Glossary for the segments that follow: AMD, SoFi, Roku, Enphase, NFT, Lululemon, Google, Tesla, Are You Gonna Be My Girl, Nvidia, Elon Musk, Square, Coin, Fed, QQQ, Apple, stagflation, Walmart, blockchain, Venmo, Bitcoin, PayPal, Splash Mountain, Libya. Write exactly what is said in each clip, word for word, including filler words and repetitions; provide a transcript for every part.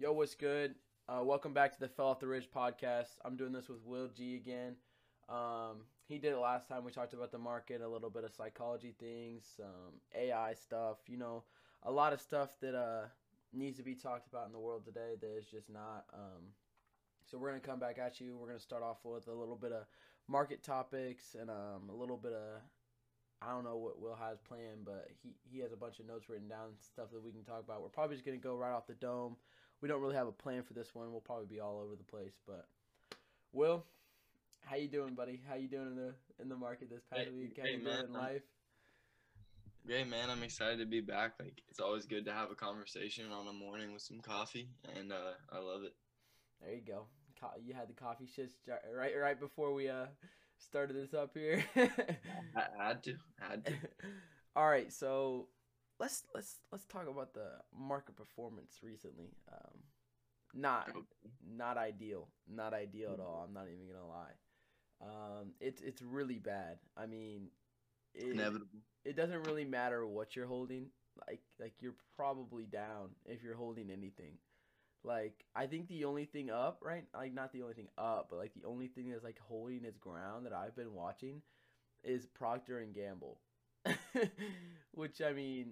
Yo, what's good? Uh, welcome back to the Fell Off the Ridge podcast. I'm doing this with Will G again. Um, he did it last time. We talked about the market, a little bit of psychology things, um, A I stuff, you know, a lot of stuff that uh, needs to be talked about in the world today that is just not. Um, so we're going to come back at you. We're going to start off with a little bit of market topics and um, a little bit of, I don't know what Will has planned, but he, he has a bunch of notes written down, stuff that we can talk about. We're probably just going to go right off the dome. We don't really have a plan for this one. We'll probably be all over the place, but Will, how you doing, buddy? How you doing in the in the market this past hey, week? How hey, you doing in life? Great, man. I'm excited to be back. Like, it's always good to have a conversation on a morning with some coffee, and uh, I love it. There you go. Co- you had the coffee shits right right before we uh started this up here. I had to. I had to. All right, so. Let's let's let's talk about the market performance recently. Um, not not ideal, not ideal at all. I'm not even gonna lie. Um, it's it's really bad. I mean, it, inevitable. It doesn't really matter what you're holding. Like like you're probably down if you're holding anything. Like I think the only thing up, right? Like not the only thing up, but like the only thing that's like holding its ground that I've been watching is Procter and Gamble, which I mean.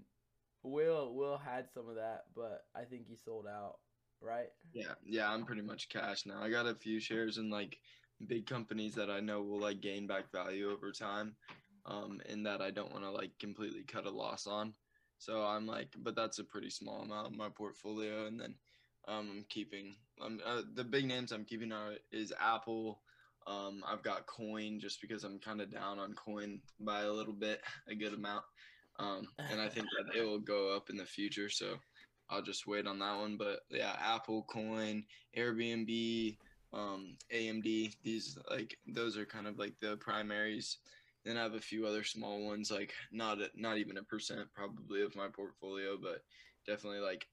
Will Will had some of that, but I think he sold out, right? Yeah, yeah, I'm pretty much cash now. I got a few shares in like big companies that I know will like gain back value over time, um, and that I don't want to like completely cut a loss on. So I'm like, but that's a pretty small amount of my portfolio. And then um, I'm keeping um, uh, the big names I'm keeping are is Apple. Um, I've got Coin just because I'm kind of down on Coin by a little bit, a good amount. Um, and I think that it will go up in the future, so I'll just wait on that one. But yeah, Apple, Coin, Airbnb, um, A M D, these like those are kind of like the primaries. Then I have a few other small ones, like not not even a percent probably of my portfolio, but definitely like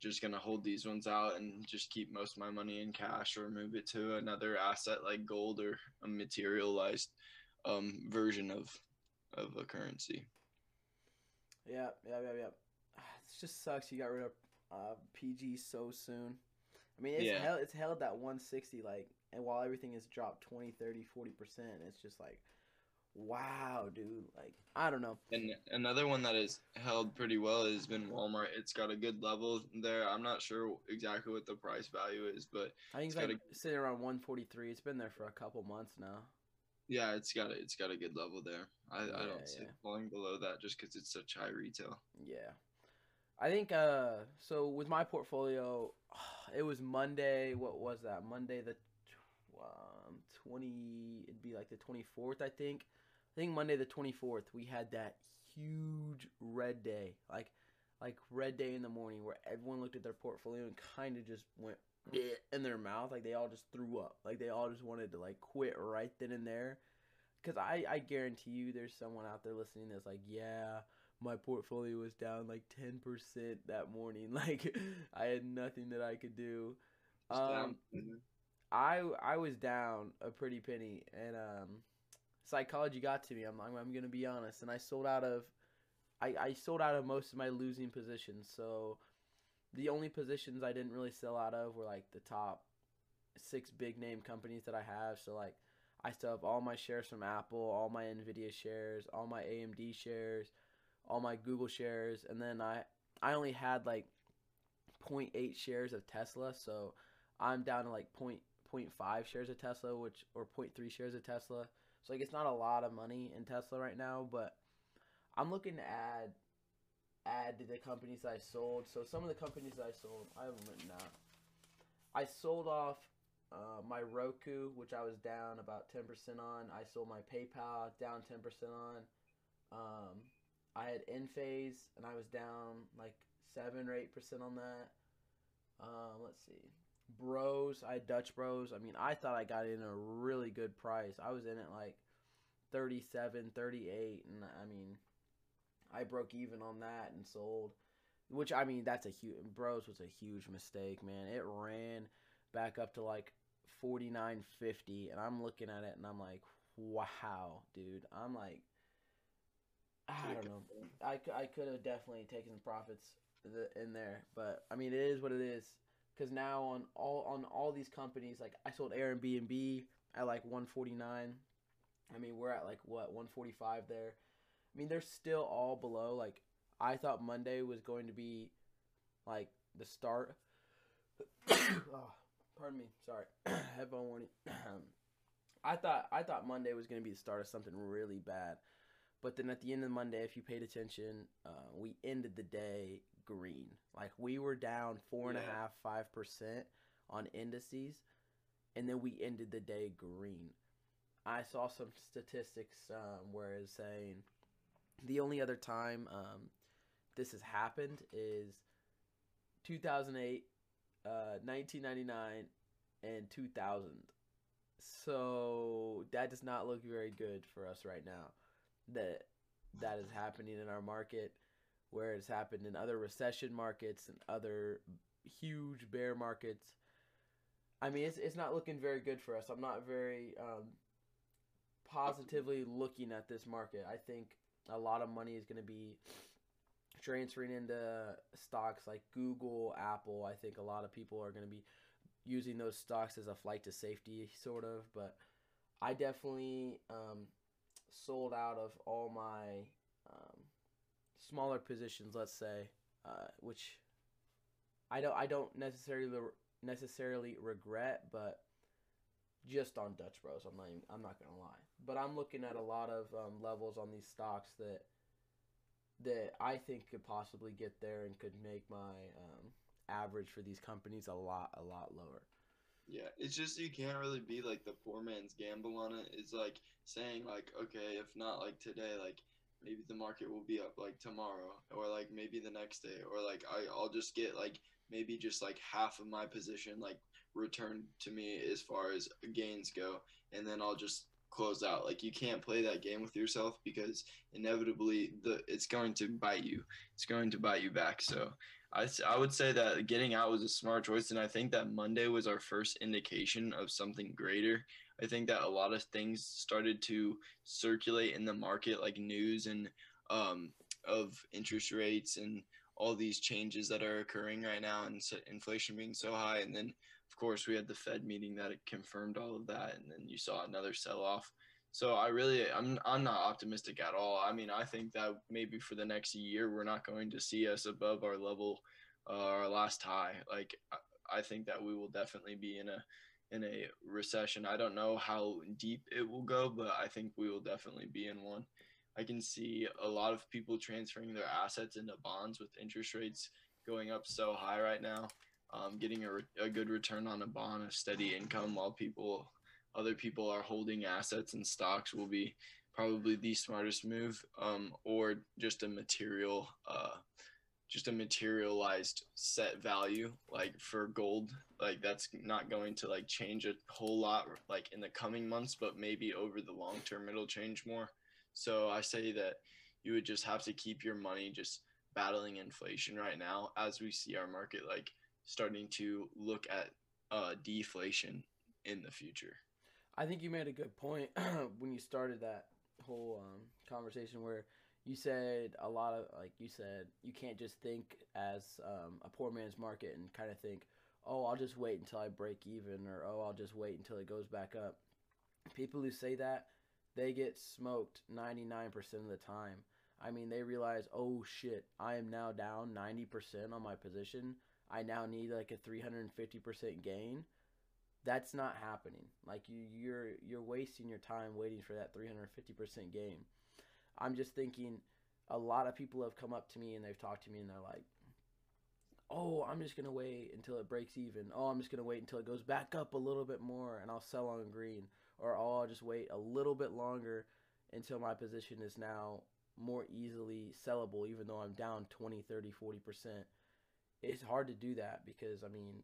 just gonna hold these ones out and just keep most of my money in cash or move it to another asset like gold or a materialized um, version of of a currency. Yeah, yeah, yeah, yeah. It just sucks you got rid of uh, P G so soon. I mean, it's, yeah. held, it's held at one sixty, like, and while everything has dropped twenty, thirty, forty percent, it's just like, wow, dude. Like, I don't know. And another one that is held pretty well has been Walmart. It's got a good level there. I'm not sure exactly what the price value is, but I think it's, it's like a... sitting around one forty-three. It's been there for a couple months now. Yeah, it's got a, it's got a good level there. I, yeah, I don't see yeah. it falling below that just because it's such high retail. Yeah. I think uh, – so with my portfolio, it was Monday – what was that? Monday the um, twenty – it'd be like the twenty-fourth, I think. I think Monday the twenty-fourth, we had that huge red day, like like red day in the morning where everyone looked at their portfolio and kind of just went – in their mouth, like they all just threw up, like they all just wanted to like quit right then and there. Because I, I guarantee you there's someone out there listening that's like, yeah, my portfolio was down like ten percent that morning, like I had nothing that I could do. um mm-hmm. I I was down a pretty penny, and um psychology got to me. I'm like, I'm gonna be honest, and I sold out of I, I sold out of most of my losing positions. So the only positions I didn't really sell out of were, like, the top six big name companies that I have. So, like, I still have all my shares from Apple, all my Nvidia shares, all my A M D shares, all my Google shares. And then I, I only had, like, zero point eight shares of Tesla. So I'm down to, like, zero point five shares of Tesla, which or zero point three shares of Tesla. So, like, it's not a lot of money in Tesla right now. But I'm looking to add... add to the companies I sold. So some of the companies I sold, I haven't written out. I sold off uh, my Roku, which I was down about ten percent on. I sold my PayPal, down ten percent on. Um, I had Enphase, and I was down like seven or eight percent on that. Um, let's see. Bros, I had Dutch Bros. I mean, I thought I got in a really good price. I was in at like thirty-seven, thirty-eight, and I mean... I broke even on that and sold, which, I mean, that's a huge, Bros was a huge mistake, man. It ran back up to like forty-nine fifty, and I'm looking at it and I'm like, wow, dude. I'm like, I don't know. I, I could have definitely taken some profits in there, but I mean, it is what it is. because now on all on all these companies, like I sold Airbnb at like one forty-nine. I mean, we're at like what, one forty-five there. I mean, they're still all below. Like, I thought Monday was going to be like the start. Oh, pardon me, sorry. Headphone warning. I thought I thought Monday was going to be the start of something really bad. But then at the end of Monday, if you paid attention, uh, we ended the day green. Like, we were down four and a half, five percent on indices, and then we ended the day green. I saw some statistics um, where it's saying the only other time um, this has happened is two thousand eight, uh, nineteen ninety-nine, and two thousand. So that does not look very good for us right now. That that is happening in our market, where it's happened in other recession markets and other huge bear markets. I mean, it's it's not looking very good for us. I'm not very um, positively looking at this market. I think a lot of money is going to be transferring into stocks like Google, Apple. I think a lot of people are going to be using those stocks as a flight to safety, sort of. But I definitely um, sold out of all my um, smaller positions, let's say, uh, which I don't I don't necessarily necessarily regret, but just on Dutch Bros, I'm not even, I'm not gonna lie. But I'm looking at a lot of um, levels on these stocks that that I think could possibly get there and could make my um, average for these companies a lot a lot lower. Yeah, it's just you can't really be like the poor man's gamble on it. It's like saying like, okay, if not like today, like maybe the market will be up like tomorrow, or like maybe the next day, or like I, I'll just get like maybe just like half of my position like returned to me as far as gains go, and then I'll just close out. Like, you can't play that game with yourself, because inevitably the it's going to bite you. It's going to bite you back. So I, I would say that getting out was a smart choice, and I think that Monday was our first indication of something greater. I think that a lot of things started to circulate in the market, like news and um, of interest rates and all these changes that are occurring right now, and so inflation being so high. And then, of course, we had the Fed meeting that confirmed all of that, and then you saw another sell-off. So I really, I'm, I'm not optimistic at all. I mean, I think that maybe for the next year, we're not going to see us above our level, uh, our last high. Like, I, I think that we will definitely be in a in a recession. I don't know how deep it will go, but I think we will definitely be in one. I can see a lot of people transferring their assets into bonds with interest rates going up so high right now, um, getting a, re a good return on a bond, a steady income, while people, other people are holding assets and stocks will be probably the smartest move, um, or just a material, uh, just a materialized set value. Like for gold, like that's not going to like change a whole lot like in the coming months, but maybe over the long term, it'll change more. So I say that you would just have to keep your money just battling inflation right now, as we see our market like starting to look at uh, deflation in the future. I think you made a good point when you started that whole um, conversation, where you said a lot of, like you said, you can't just think as um, a poor man's market and kind of think, oh, I'll just wait until I break even, or oh, I'll just wait until it goes back up. People who say that, they get smoked ninety-nine percent of the time. I mean, they realize, oh shit, I am now down ninety percent on my position. I now need like a three hundred fifty percent gain. That's not happening. Like you, you're you're wasting your time waiting for that three hundred fifty percent gain. I'm just thinking, a lot of people have come up to me and they've talked to me and they're like, oh, I'm just gonna wait until it breaks even. Oh, I'm just gonna wait until it goes back up a little bit more and I'll sell on green. Or oh, I'll just wait a little bit longer until my position is now more easily sellable, even though I'm down twenty, thirty, forty percent. It's hard to do that because, I mean,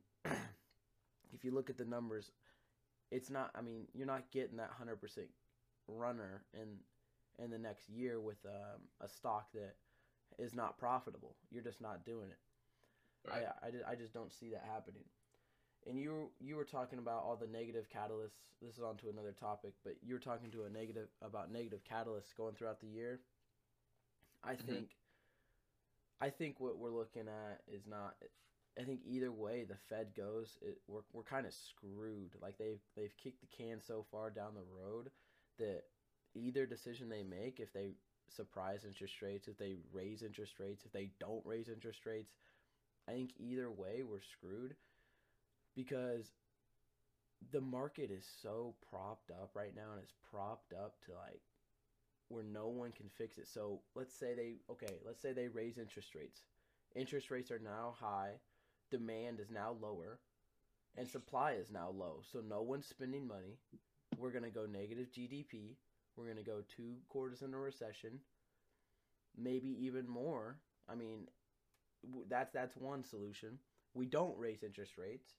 if you look at the numbers, it's not, I mean, you're not getting that one hundred percent runner in, in the next year with um, a stock that is not profitable. You're just not doing it. Right. I, I, I just don't see that happening. And you you were talking about all the negative catalysts. This is on to another topic, but you were talking to a negative about negative catalysts going throughout the year. I mm-hmm. think I think what we're looking at is not I think either way the Fed goes, it, we're we're kind of screwed. Like they've they've kicked the can so far down the road that either decision they make, if they surprise interest rates, if they raise interest rates, if they don't raise interest rates, I think either way we're screwed, because the market is so propped up right now, and it's propped up to like where no one can fix it. So let's say they okay, let's say they raise interest rates. Interest rates are now high, demand is now lower, and supply is now low. So no one's spending money. We're going to go negative G D P. We're going to go two quarters in a recession, maybe even more. I mean, that's that's one solution. We don't raise interest rates.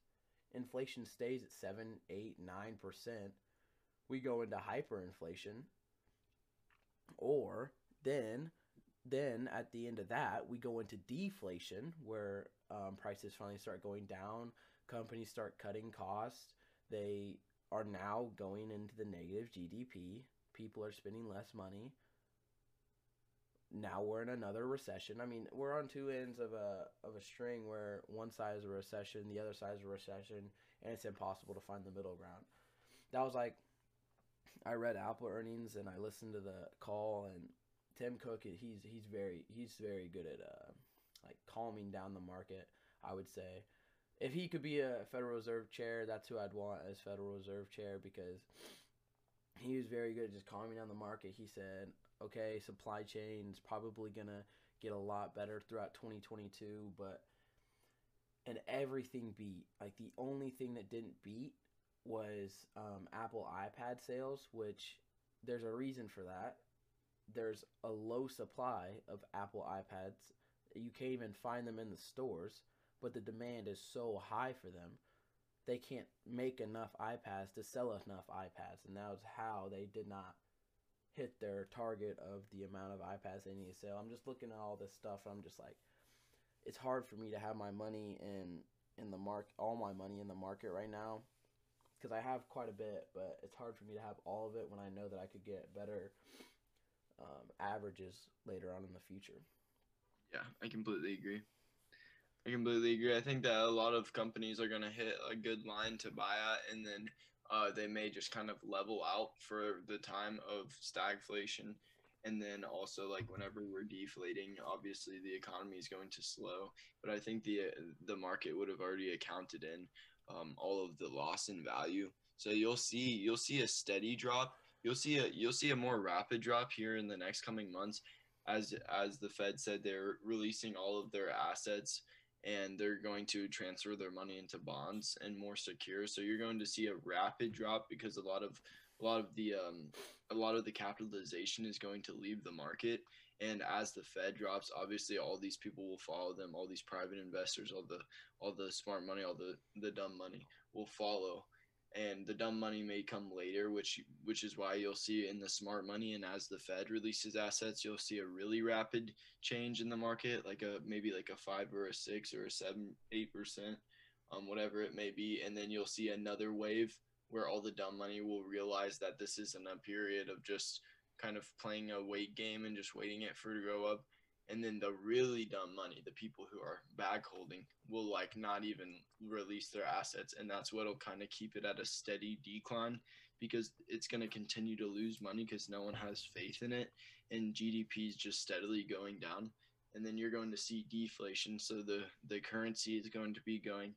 Inflation stays at seven, eight, nine percent. We go into hyperinflation. Or then then at the end of that, we go into deflation, where um, prices finally start going down. Companies start cutting costs. They are now going into the negative G D P. People are spending less money. Now we're in another recession. I mean, we're on two ends of a of a string where one side is a recession, the other side is a recession, and it's impossible to find the middle ground. That was like, I read Apple earnings and I listened to the call, and Tim Cook, he's he's very he's very good at uh, like calming down the market. I would say if he could be a Federal Reserve chair, that's who I'd want as Federal Reserve chair, because he was very good at just calming down the market. He said, okay, supply chain's probably gonna get a lot better throughout twenty twenty-two, but and everything beat. Like the only thing that didn't beat was um, Apple iPad sales, which there's a reason for that. There's a low supply of Apple iPads. You can't even find them in the stores, but the demand is so high for them. They can't make enough iPads to sell enough iPads, and that was how they did not hit their target of the amount of iPads they need to sell. I'm just looking at all this stuff, and I'm just like, it's hard for me to have my money in in the market, all my money in the market right now, because I have quite a bit, but it's hard for me to have all of it when I know that I could get better um, averages later on in the future. Yeah, I completely agree. I completely agree. I think that a lot of companies are going to hit a good line to buy at, and then uh, they may just kind of level out for the time of stagflation. And then also, like, whenever we're deflating, obviously the economy is going to slow. But I think the the market would have already accounted in um, all of the loss in value. So you'll see you'll see a steady drop. You'll see a you'll see a more rapid drop here in the next coming months, as as the Fed said they're releasing all of their assets, and they're going to transfer their money into bonds and more secure. So you're going to see a rapid drop, because a lot of a lot of the um, a lot of the capitalization is going to leave the market. And as the Fed drops, obviously all these people will follow them. All these private investors, all the all the smart money, all the, the dumb money will follow. And the dumb money may come later, which which is why you'll see in the smart money, and as the Fed releases assets, you'll see a really rapid change in the market, like a maybe like a five or a six or a seven, eight percent, um, whatever it may be. And then you'll see another wave where all the dumb money will realize that this isn't a period of just kind of playing a wait game and just waiting it for it to grow up. And then the really dumb money, the people who are bag holding, will like not even release their assets. And that's what will kind of keep it at a steady decline, because it's going to continue to lose money because no one has faith in it. And G D P is just steadily going down. And then you're going to see deflation. So the, the currency is going to be going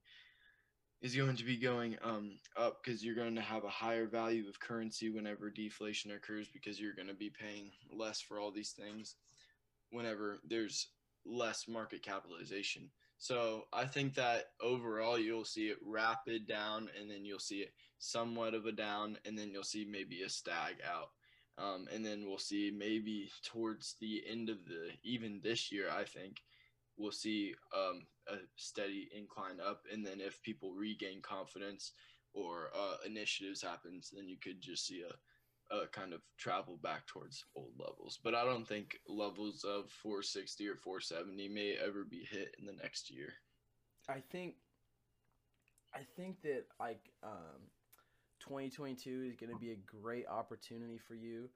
is going to be going um, up, because you're going to have a higher value of currency whenever deflation occurs, because you're going to be paying less for all these things whenever there's less market capitalization. So I think that overall you'll see it rapid down, and then you'll see it somewhat of a down, and then you'll see maybe a stag out. Um, and then we'll see maybe towards the end of the, even this year, I think, we'll see um, a steady incline up. And then if people regain confidence or uh, initiatives happens, then you could just see a Uh, kind of travel back towards old levels. But I don't think levels of four sixty or four seventy may ever be hit in the next year. I think I think that like um, twenty twenty-two is going to be a great opportunity for you,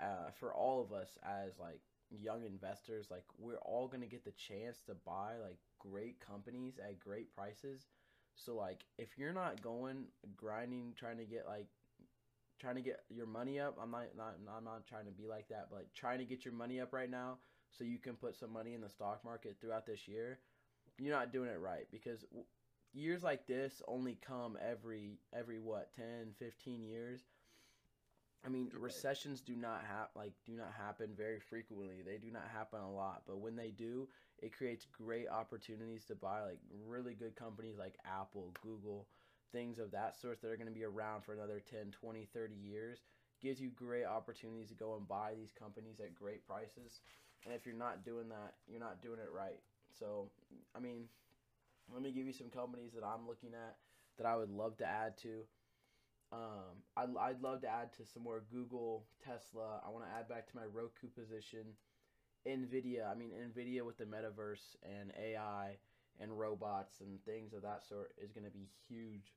uh, for all of us as like young investors. Like we're all going to get the chance to buy like great companies at great prices. So, like, if you're not going, grinding, trying to get, like, trying to get your money up, I'm not, not, I'm not trying to be like that, but, like, trying to get your money up right now so you can put some money in the stock market throughout this year, you're not doing it right, because years like this only come every, every what, ten, fifteen years. I mean, recessions do not hap- like do not happen very frequently. They do not happen a lot, but when they do, it creates great opportunities to buy like really good companies like Apple, Google, things of that sort that are going to be around for another ten, twenty, thirty years. Gives you great opportunities to go and buy these companies at great prices. And if you're not doing that, you're not doing it right. So, I mean, let me give you some companies that I'm looking at that I would love to add to. Um, I'd, I'd love to add to some more Google, Tesla. I want to add back to my Roku position. Nvidia. I mean, Nvidia with the metaverse and A I and robots and things of that sort is going to be huge.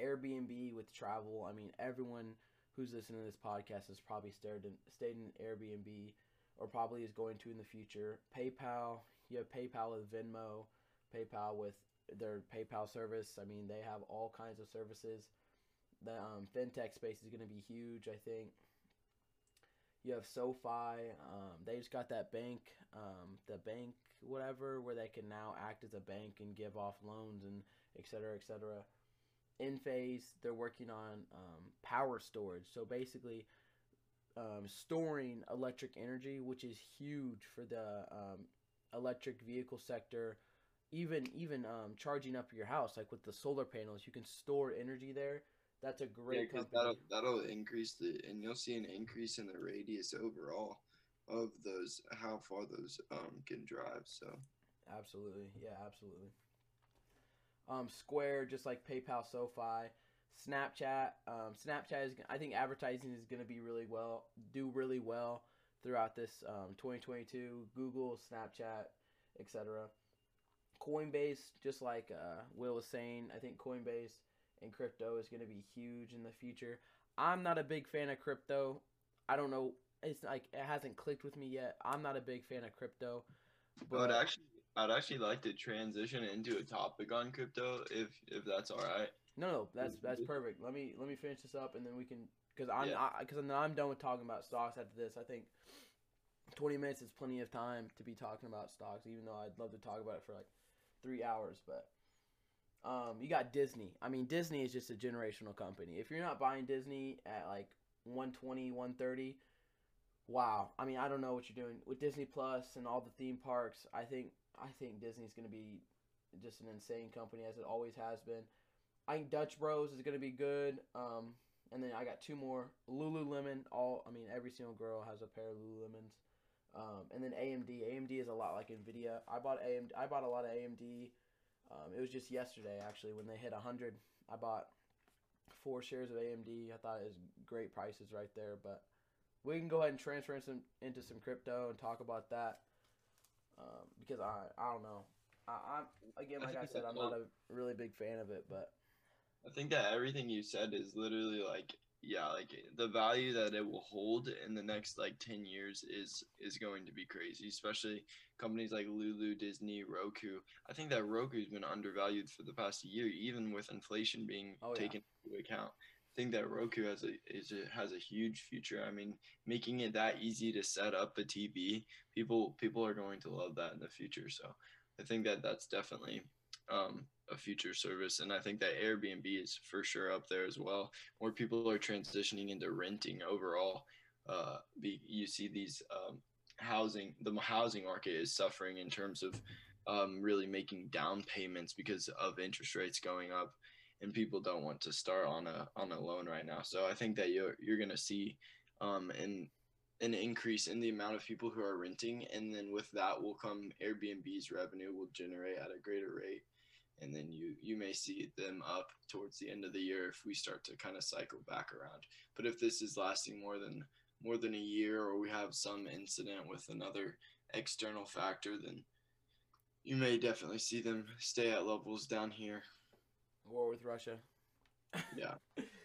Airbnb with travel. I mean, everyone who's listening to this podcast has probably stayed in, stayed in Airbnb or probably is going to in the future. PayPal. You have PayPal with Venmo, PayPal with their PayPal service. I mean, they have all kinds of services. The um, fintech space is going to be huge, I think. You have SoFi. Um, they just got that bank, um, the bank whatever, where they can now act as a bank and give off loans and et cetera, et cetera. Enphase, they're working on um, power storage. So basically um, storing electric energy, which is huge for the um, electric vehicle sector. Even even um, charging up your house, like with the solar panels, you can store energy there. That's a great yeah, company. That'll, that'll increase the, and you'll see an increase in the radius overall of those, how far those um can drive. So, absolutely, yeah, absolutely. Um, Square, just like PayPal, SoFi, Snapchat. Um, Snapchat is, I think, advertising is going to be really well, do really well throughout this um twenty twenty-two. Google, Snapchat, et cetera. Coinbase, just like uh, Will was saying, I think Coinbase and crypto is going to be huge in the future. I'm not a big fan of crypto. I don't know. It's like it hasn't clicked with me yet. I'm not a big fan of crypto. But I'd actually, I'd actually like to transition into a topic on crypto, if if that's all right. No, no, that's that's perfect. Let me let me finish this up, and then we can, because I'm because yeah. I'm done with talking about stocks after this. I think twenty minutes is plenty of time to be talking about stocks, even though I'd love to talk about it for like three hours, but um, you got Disney. I mean, Disney is just a generational company. If you're not buying Disney at like one twenty, one thirty, wow. I mean, I don't know what you're doing with Disney Plus and all the theme parks. I think I think Disney's going to be just an insane company, as it always has been. I think Dutch Bros is going to be good. Um, and then I got two more. Lululemon. All I mean, every single girl has a pair of Lululemons. Um, and then A M D. A M D is a lot like Nvidia. I bought A M D. I bought a lot of A M D. Um, it was just yesterday, actually, when they hit one hundred. I bought four shares of A M D. I thought it was great prices right there. But we can go ahead and transfer some, into some crypto and talk about that. Um, because I I don't know. I, I'm again, like I, I said, I'm not a really big fan of it. But I think that everything you said is literally like. Yeah, like the value that it will hold in the next like ten years is is going to be crazy, especially companies like Lulu, Disney, Roku. I think that Roku's been undervalued for the past year, even with inflation being oh, taken yeah. into account. I think that Roku has a is a, has a huge future. I mean, making it that easy to set up a T V, people people are going to love that in the future. So, I think that that's definitely. Um, a future service, and I think that Airbnb is for sure up there as well. More people are transitioning into renting overall. Uh, the, you see these um, housing, the housing market is suffering in terms of um, really making down payments because of interest rates going up, and people don't want to start on a on a loan right now. So I think that you're you're going to see um, an an increase in the amount of people who are renting, and then with that will come Airbnb's revenue will generate at a greater rate. And then you, you may see them up towards the end of the year if we start to kind of cycle back around. But if this is lasting more than more than a year, or we have some incident with another external factor, then you may definitely see them stay at levels down here. War with Russia. Yeah. If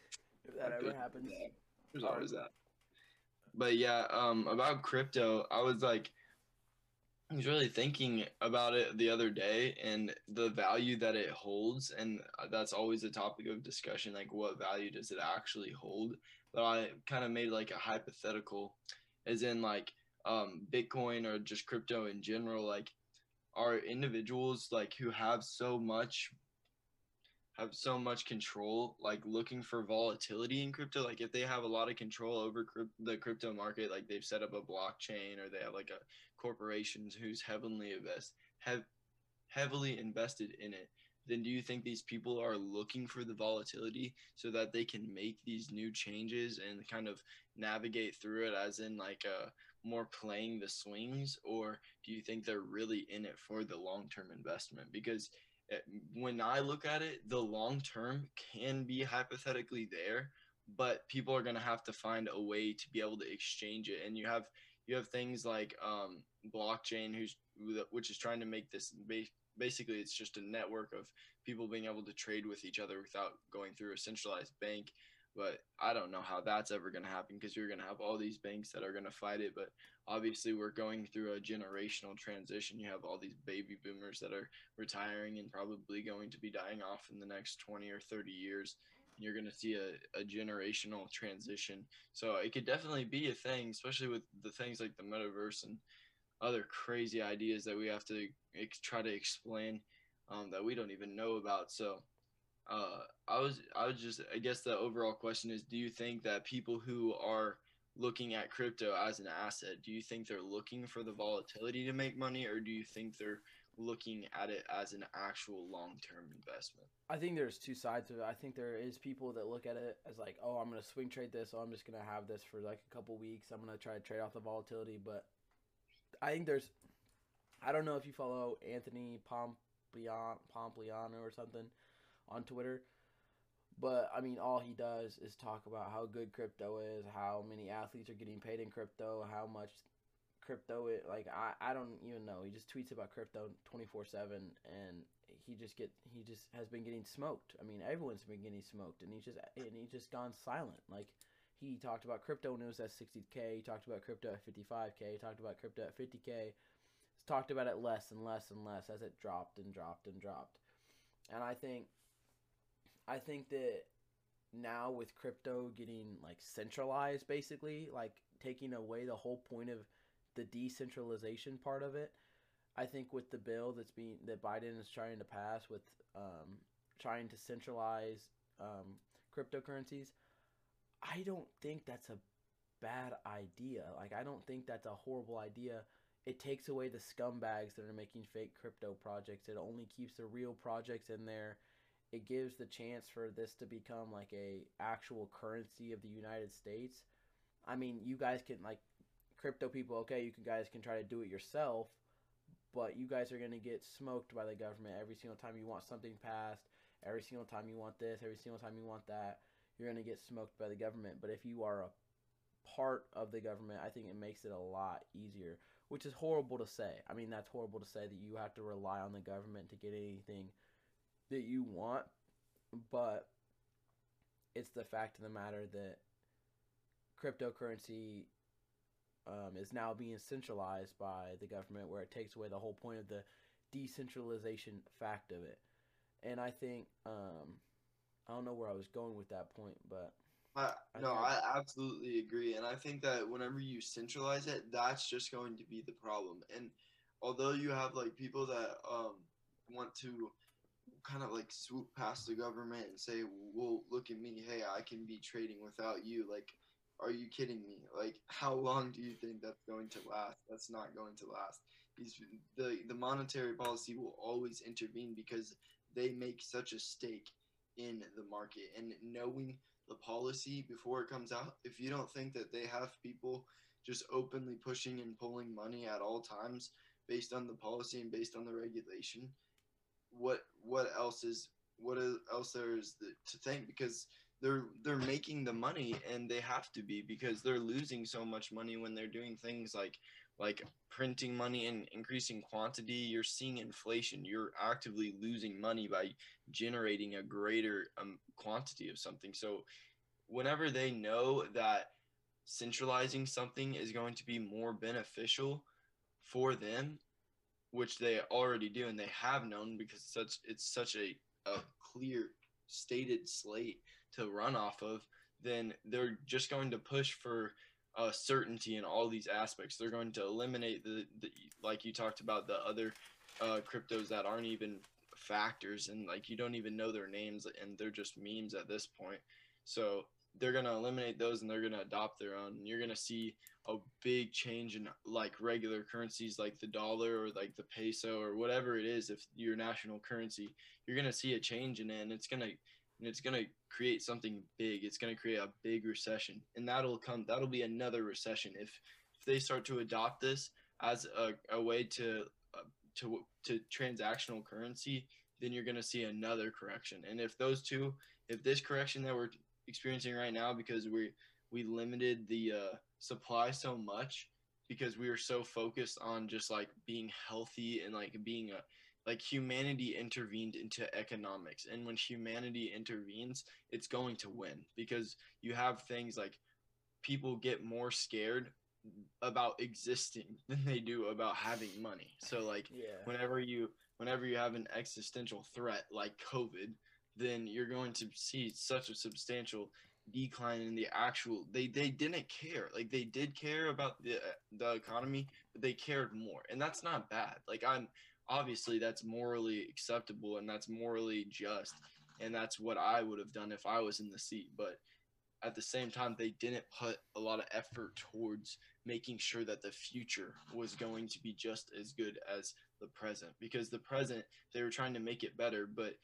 that ever happens. Yeah. There's always that. But yeah, um, about crypto, I was like, I was really thinking about it the other day and the value that it holds. And that's always a topic of discussion, like what value does it actually hold? But I kind of made like a hypothetical, as in like um, Bitcoin or just crypto in general, like are individuals like who have so much have so much control, like looking for volatility in crypto. Like if they have a lot of control over crypt- the crypto market, like they've set up a blockchain or they have like a corporations who's heavily invest have heavily invested in it, then do you think these people are looking for the volatility so that they can make these new changes and kind of navigate through it, as in like a more playing the swings? Or do you think they're really in it for the long-term investment? Because when I look at it, the long term can be hypothetically there, but people are going to have to find a way to be able to exchange it. And you have you have things like um, blockchain, who's which is trying to make this basically it's just a network of people being able to trade with each other without going through a centralized bank. But I don't know how that's ever going to happen, because you're going to have all these banks that are going to fight it. But obviously, we're going through a generational transition. You have all these baby boomers that are retiring and probably going to be dying off in the next twenty or thirty years. And you're going to see a, a generational transition. So it could definitely be a thing, especially with the things like the metaverse and other crazy ideas that we have to ex- try to explain um, that we don't even know about. So Uh, I was, I was just, I guess the overall question is, do you think that people who are looking at crypto as an asset, do you think they're looking for the volatility to make money, or do you think they're looking at it as an actual long-term investment? I think there's two sides of it. I think there is people that look at it as like, oh, I'm going to swing trade this. Oh, I'm just going to have this for like a couple weeks. I'm going to try to trade off the volatility. But I think there's, I don't know if you follow Anthony Pompliano, Pompliano or something on Twitter, but I mean, all he does is talk about how good crypto is, how many athletes are getting paid in crypto, how much crypto it like I, I don't even know. He just tweets about crypto twenty-four seven, and he just get he just has been getting smoked. I mean, everyone's been getting smoked, and he's just and he's just gone silent. Like, he talked about crypto when it was at sixty K, he talked about crypto at fifty-five K, he talked about crypto at fifty K, he's talked about it less and less and less as it dropped and dropped and dropped. And I think I think that now with crypto getting like centralized, basically like taking away the whole point of the decentralization part of it, I think with the bill that's being that Biden is trying to pass with um, trying to centralize um, cryptocurrencies, I don't think that's a bad idea. Like, I don't think that's a horrible idea. It takes away the scumbags that are making fake crypto projects. It only keeps the real projects in there. It gives the chance for this to become like a actual currency of the United States. I mean, you guys can like crypto people, okay, you can, guys can try to do it yourself, but you guys are going to get smoked by the government every single time you want something passed, every single time you want this, every single time you want that, you're going to get smoked by the government. But if you are a part of the government, I think it makes it a lot easier, which is horrible to say. I mean, that's horrible to say that you have to rely on the government to get anything that you want, but it's the fact of the matter that cryptocurrency um, is now being centralized by the government, where it takes away the whole point of the decentralization fact of it. And I think um, I don't know where I was going with that point, but I, I no, I absolutely agree, and I think that whenever you centralize it, that's just going to be the problem. And although you have like people that um, want to kind of like swoop past the government and say, well, look at me, hey, I can be trading without you, like, are you kidding me? Like, how long do you think that's going to last? That's not going to last. These the the monetary policy will always intervene, because they make such a stake in the market, and knowing the policy before it comes out, if you don't think that they have people just openly pushing and pulling money at all times based on the policy and based on the regulation, what what else is what else there is the, to think? Because they're they're making the money, and they have to be, because they're losing so much money when they're doing things like like printing money and increasing quantity. You're seeing inflation. You're actively losing money by generating a greater um, quantity of something. So whenever they know that centralizing something is going to be more beneficial for them, which they already do and they have known, because such it's such a, a clear stated slate to run off of, then they're just going to push for uh, certainty in all these aspects. They're going to eliminate the, the like you talked about, the other uh, cryptos that aren't even factors, and like you don't even know their names, and they're just memes at this point. So they're going to eliminate those and they're going to adopt their own. And you're going to see a big change in like regular currencies, like the dollar or like the peso or whatever it is. If your national currency, you're going to see a change in it, and it's going to, and it's going to create something big. It's going to create a big recession, and that'll come, that'll be another recession. If, if they start to adopt this as a, a way to, uh, to, to transactional currency, then you're going to see another correction. And if those two, if this correction that we're experiencing right now, because we we limited the uh, supply so much, because we were so focused on just like being healthy and like being a, like humanity intervened into economics. And when humanity intervenes, it's going to win, because you have things like people get more scared about existing than they do about having money. So like yeah. whenever you whenever you have an existential threat like COVID, then you're going to see such a substantial decline in the actual, they, they didn't care. Like they did care about the the economy, but they cared more. And that's not bad. Like I'm obviously that's morally acceptable and that's morally just. And that's what I would have done if I was in the seat. But at the same time, they didn't put a lot of effort towards making sure that the future was going to be just as good as the present, because the present, they were trying to make it better. But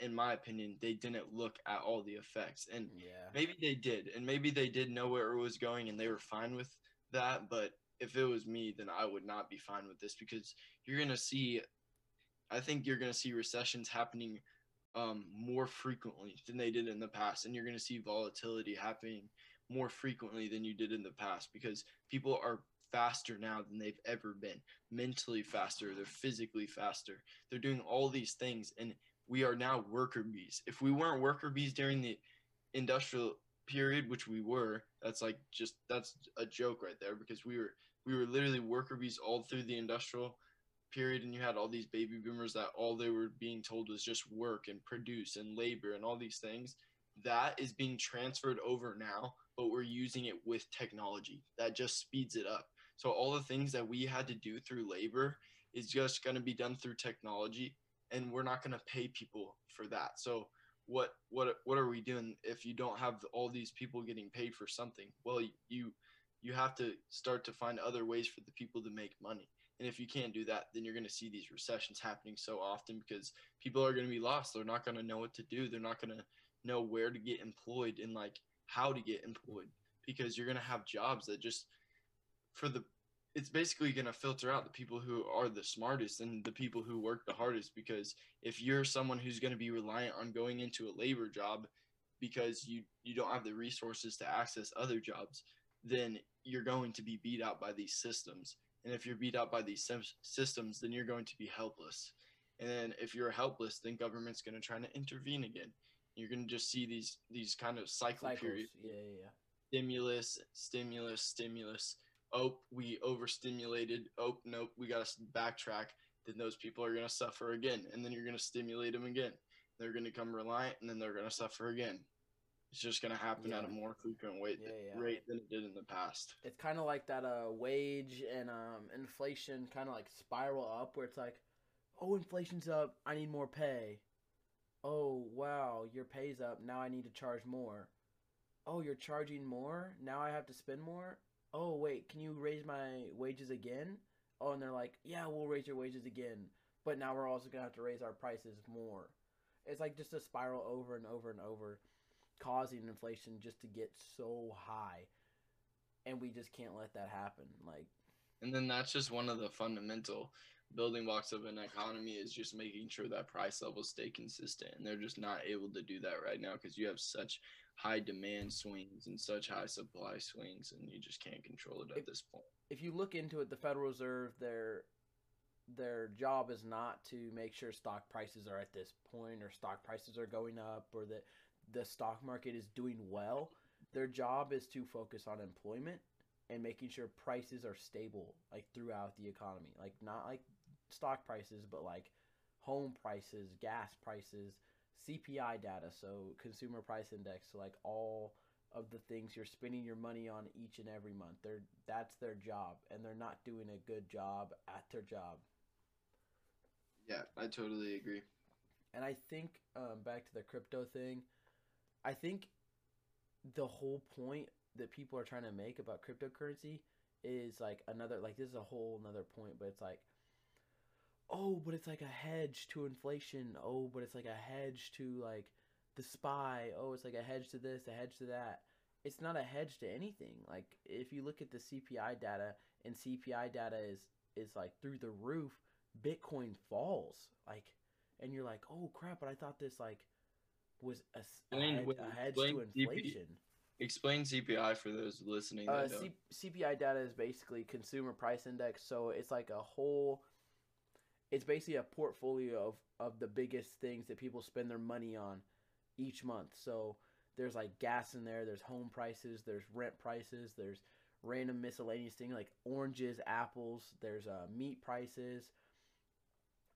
in my opinion, they didn't look at all the effects, and yeah. maybe they did. And maybe they did know where it was going and they were fine with that. But if it was me, then I would not be fine with this, because you're going to see, I think you're going to see recessions happening Um, more frequently than they did in the past. And you're going to see volatility happening more frequently than you did in the past, because people are faster now than they've ever been. Mentally faster, they're physically faster. They're doing all these things, and we are now worker bees. If we weren't worker bees during the industrial period, which we were, that's like just, that's a joke right there, because we were, we were literally worker bees all through the industrial period, and you had all these baby boomers that all they were being told was just work and produce and labor and all these things. That is being transferred over now, but we're using it with technology that just speeds it up. So all the things that we had to do through labor is just going to be done through technology, and we're not going to pay people for that. So what what what are we doing if you don't have all these people getting paid for something? Well, you you have to start to find other ways for the people to make money. And if you can't do that, then you're going to see these recessions happening so often, because people are going to be lost. They're not going to know what to do. They're not going to know where to get employed and like how to get employed, because you're going to have jobs that just for the, it's basically going to filter out the people who are the smartest and the people who work the hardest. Because if you're someone who's going to be reliant on going into a labor job because you, you don't have the resources to access other jobs, then you're going to be beat out by these systems. And if you're beat out by these systems, then you're going to be helpless. And then if you're helpless, then government's going to try to intervene again. You're going to just see these these kind of cycle Cycles. periods. Yeah, yeah, yeah. Stimulus, stimulus, stimulus. Oh, we overstimulated. Oh, nope, we got to backtrack. Then those people are going to suffer again. And then you're going to stimulate them again. They're going to become reliant, and then they're going to suffer again. It's just going to happen yeah. at a more frequent rate, yeah, yeah. rate than it did in the past. It's kind of like that uh, wage and um, inflation kind of like spiral up, where it's like, oh, inflation's up, I need more pay. Oh, wow, your pay's up, now I need to charge more. Oh, you're charging more, now I have to spend more? Oh, wait, can you raise my wages again? Oh, and they're like, yeah, we'll raise your wages again, but now we're also going to have to raise our prices more. It's like just a spiral over and over and over, causing inflation just to get so high, and we just can't let that happen. Like, and then that's just one of the fundamental building blocks of an economy, is just making sure that price levels stay consistent, and they're just not able to do that right now, because you have such high demand swings and such high supply swings, and you just can't control it at if, this point. If you look into it, the Federal Reserve, their their job is not to make sure stock prices are at this point, or stock prices are going up, or that the stock market is doing well. Their job is to focus on employment and making sure prices are stable, like throughout the economy, like not like stock prices, but like home prices, gas prices, C P I data, so consumer price index, so like all of the things you're spending your money on each and every month. They're, that's their job, and they're not doing a good job at their job. Yeah, I totally agree. And I think um, back to the crypto thing, I think the whole point that people are trying to make about cryptocurrency is like another, like this is a whole another point, but it's like, oh, but it's like a hedge to inflation. Oh, but it's like a hedge to like the S P Y. Oh, it's like a hedge to this, a hedge to that. It's not a hedge to anything. Like if you look at the C P I data, and C P I data is, is like through the roof, Bitcoin falls. Like, and you're like, oh crap, but I thought this like was a, a, hedge, a hedge to inflation. Explain C P I for those listening. Uh, C- CPI data is basically consumer price index. So it's like a whole, it's basically a portfolio of, of the biggest things that people spend their money on each month. So there's like gas in there, there's home prices, there's rent prices, there's random miscellaneous things like oranges, apples, there's uh, meat prices,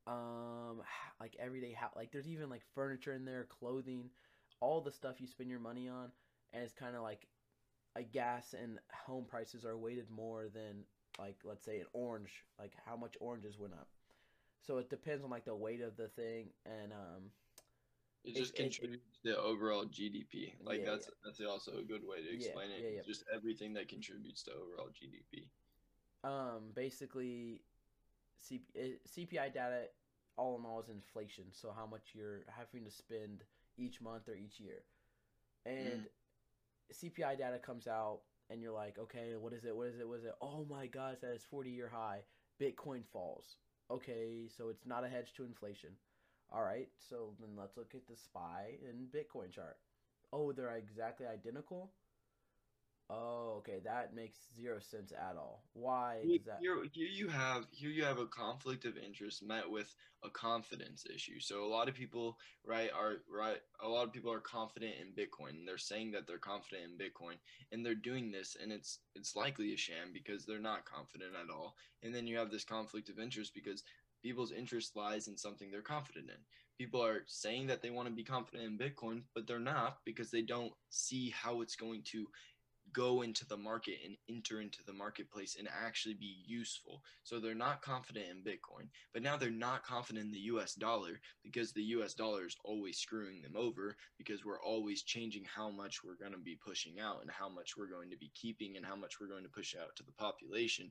um, like everyday, ha- like there's even like furniture in there, clothing, all the stuff you spend your money on. And it's kind of like a gas and home prices are weighted more than like, let's say an orange, like how much oranges went up. So it depends on like the weight of the thing. And, um, it just it, contributes it, to the overall G D P. Like yeah, that's, yeah. that's also a good way to explain yeah, it. Yeah, yeah. Just everything that contributes to overall G D P. Um, basically C- CPI data all in all is inflation. So how much you're having to spend each month or each year. And, mm. C P I data comes out and you're like, okay, what is it? What is it? What is it? Oh my gosh, that is forty year high. Bitcoin falls. Okay, so it's not a hedge to inflation. All right, so then let's look at the S P Y and Bitcoin chart. Oh, they're exactly identical? Oh, okay, that makes zero sense at all. Why well, is that? Here, here you have here you have a conflict of interest met with a confidence issue. So a lot of people, right, are right. A lot of people are confident in Bitcoin, and they're saying that they're confident in Bitcoin, and they're doing this, and it's it's likely a sham because they're not confident at all. And then you have this conflict of interest because people's interest lies in something they're confident in. People are saying that they want to be confident in Bitcoin, but they're not because they don't see how it's going to go into the market and enter into the marketplace and actually be useful. So they're not confident in Bitcoin, but now they're not confident in the U S dollar because the U S dollar is always screwing them over because we're always changing how much we're going to be pushing out and how much we're going to be keeping and how much we're going to push out to the population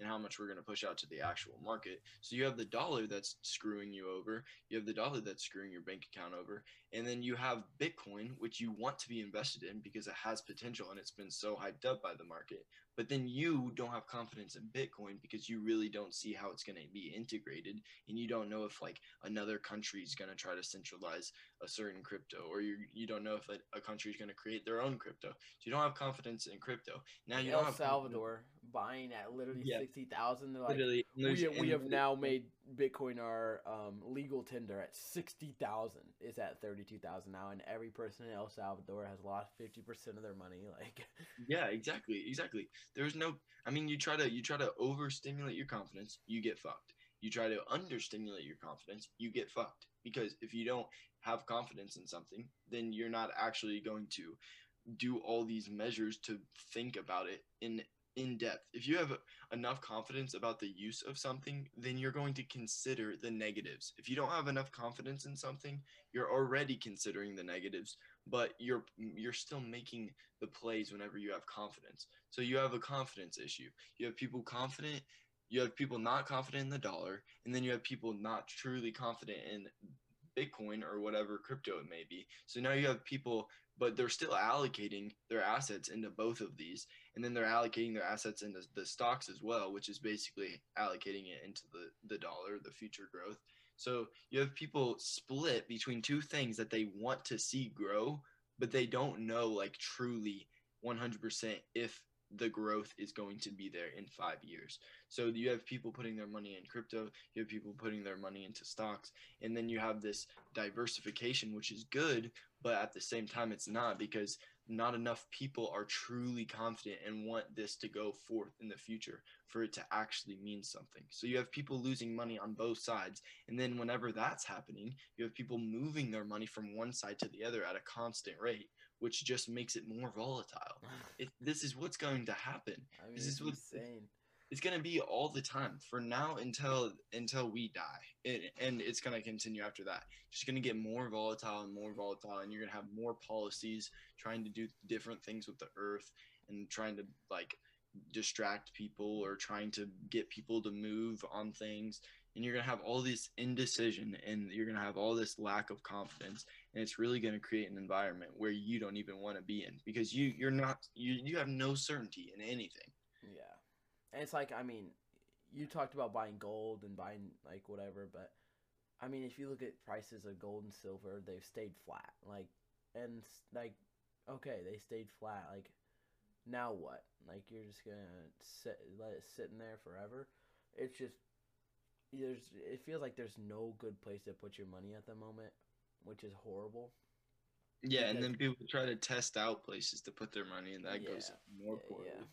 and how much we're going to push out to the actual market. So you have the dollar that's screwing you over. You have the dollar that's screwing your bank account over. And then you have Bitcoin, which you want to be invested in because it has potential and it's been so hyped up by the market. But then you don't have confidence in Bitcoin because you really don't see how it's going to be integrated. And you don't know if like another country is going to try to centralize a certain crypto, or you you don't know if a, a country is going to create their own crypto. So you don't have confidence in crypto. Now you El don't have Salvador buying at literally yeah. sixty thousand. They're like, literally, we, we have now made Bitcoin our um, legal tender at sixty thousand. It's at thirty-two thousand now, and every person in El Salvador has lost fifty percent of their money. Like, yeah, exactly, exactly. There's no, I mean, you try to you try to overstimulate your confidence, you get fucked. You try to understimulate your confidence, you get fucked. Because if you don't have confidence in something, then you're not actually going to do all these measures to think about it in. in depth. If you have enough confidence about the use of something, then you're going to consider the negatives. If you don't have enough confidence in something, you're already considering the negatives, but you're you're still making the plays whenever you have confidence. So you have a confidence issue. You have people confident, you have people not confident in the dollar, and then you have people not truly confident in Bitcoin or whatever crypto it may be. So now you have people, but they're still allocating their assets into both of these. And then they're allocating their assets into the stocks as well, which is basically allocating it into the, the dollar, the future growth. So you have people split between two things that they want to see grow, but they don't know like truly one hundred percent if the growth is going to be there in five years. So you have people putting their money in crypto, you have people putting their money into stocks, and then you have this diversification, which is good, but at the same time, it's not, because not enough people are truly confident and want this to go forth in the future for it to actually mean something. So you have people losing money on both sides. And then whenever that's happening, you have people moving their money from one side to the other at a constant rate, which just makes it more volatile. It, this is what's going to happen. I mean, this is what's insane. It's going to be all the time for now until until we die. It, and it's going to continue after that. Just going to get more volatile and more volatile. And you're going to have more policies trying to do different things with the earth and trying to, like, distract people or trying to get people to move on things. And you're going to have all this indecision, and you're going to have all this lack of confidence. And it's really going to create an environment where you don't even want to be in, because you, you're not, you, you have no certainty in anything. Yeah. And it's like, I mean, you talked about buying gold and buying, like, whatever, but, I mean, if you look at prices of gold and silver, they've stayed flat. Like, and, like, okay, they stayed flat. Like, now what? Like, you're just gonna sit, let it sit in there forever? It's just, there's, it feels like there's no good place to put your money at the moment, which is horrible. Yeah, because, and then people try to test out places to put their money, and that yeah, goes more yeah, poorly. Yeah.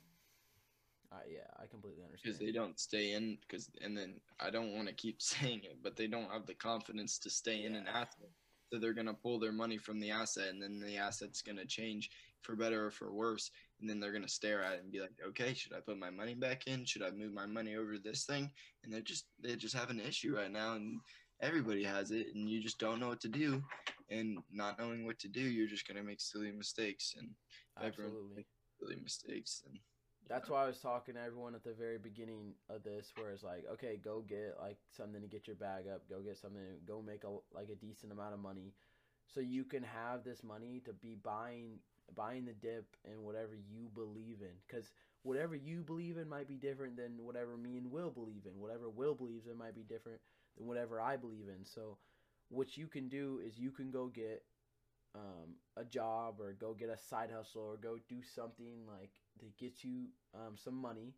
Uh, yeah, I completely understand. Because they don't stay in, because, and then I don't want to keep saying it, but they don't have the confidence to stay yeah. in an asset. So they're going to pull their money from the asset, and then the asset's going to change for better or for worse. And then they're going to stare at it and be like, okay, should I put my money back in? Should I move my money over to this thing? And they're just, they just have an issue right now, and everybody has it, and you just don't know what to do. And not knowing what to do, you're just going to make silly mistakes. And absolutely makes silly mistakes. And that's why I was talking to everyone at the very beginning of this, where it's like, okay, go get, like, something to get your bag up, go get something, go make a, like, a decent amount of money, so you can have this money to be buying, buying the dip and whatever you believe in, because whatever you believe in might be different than whatever me and Will believe in, whatever Will believes in might be different than whatever I believe in. So what you can do is you can go get Um, a job, or go get a side hustle, or go do something like that gets you um, some money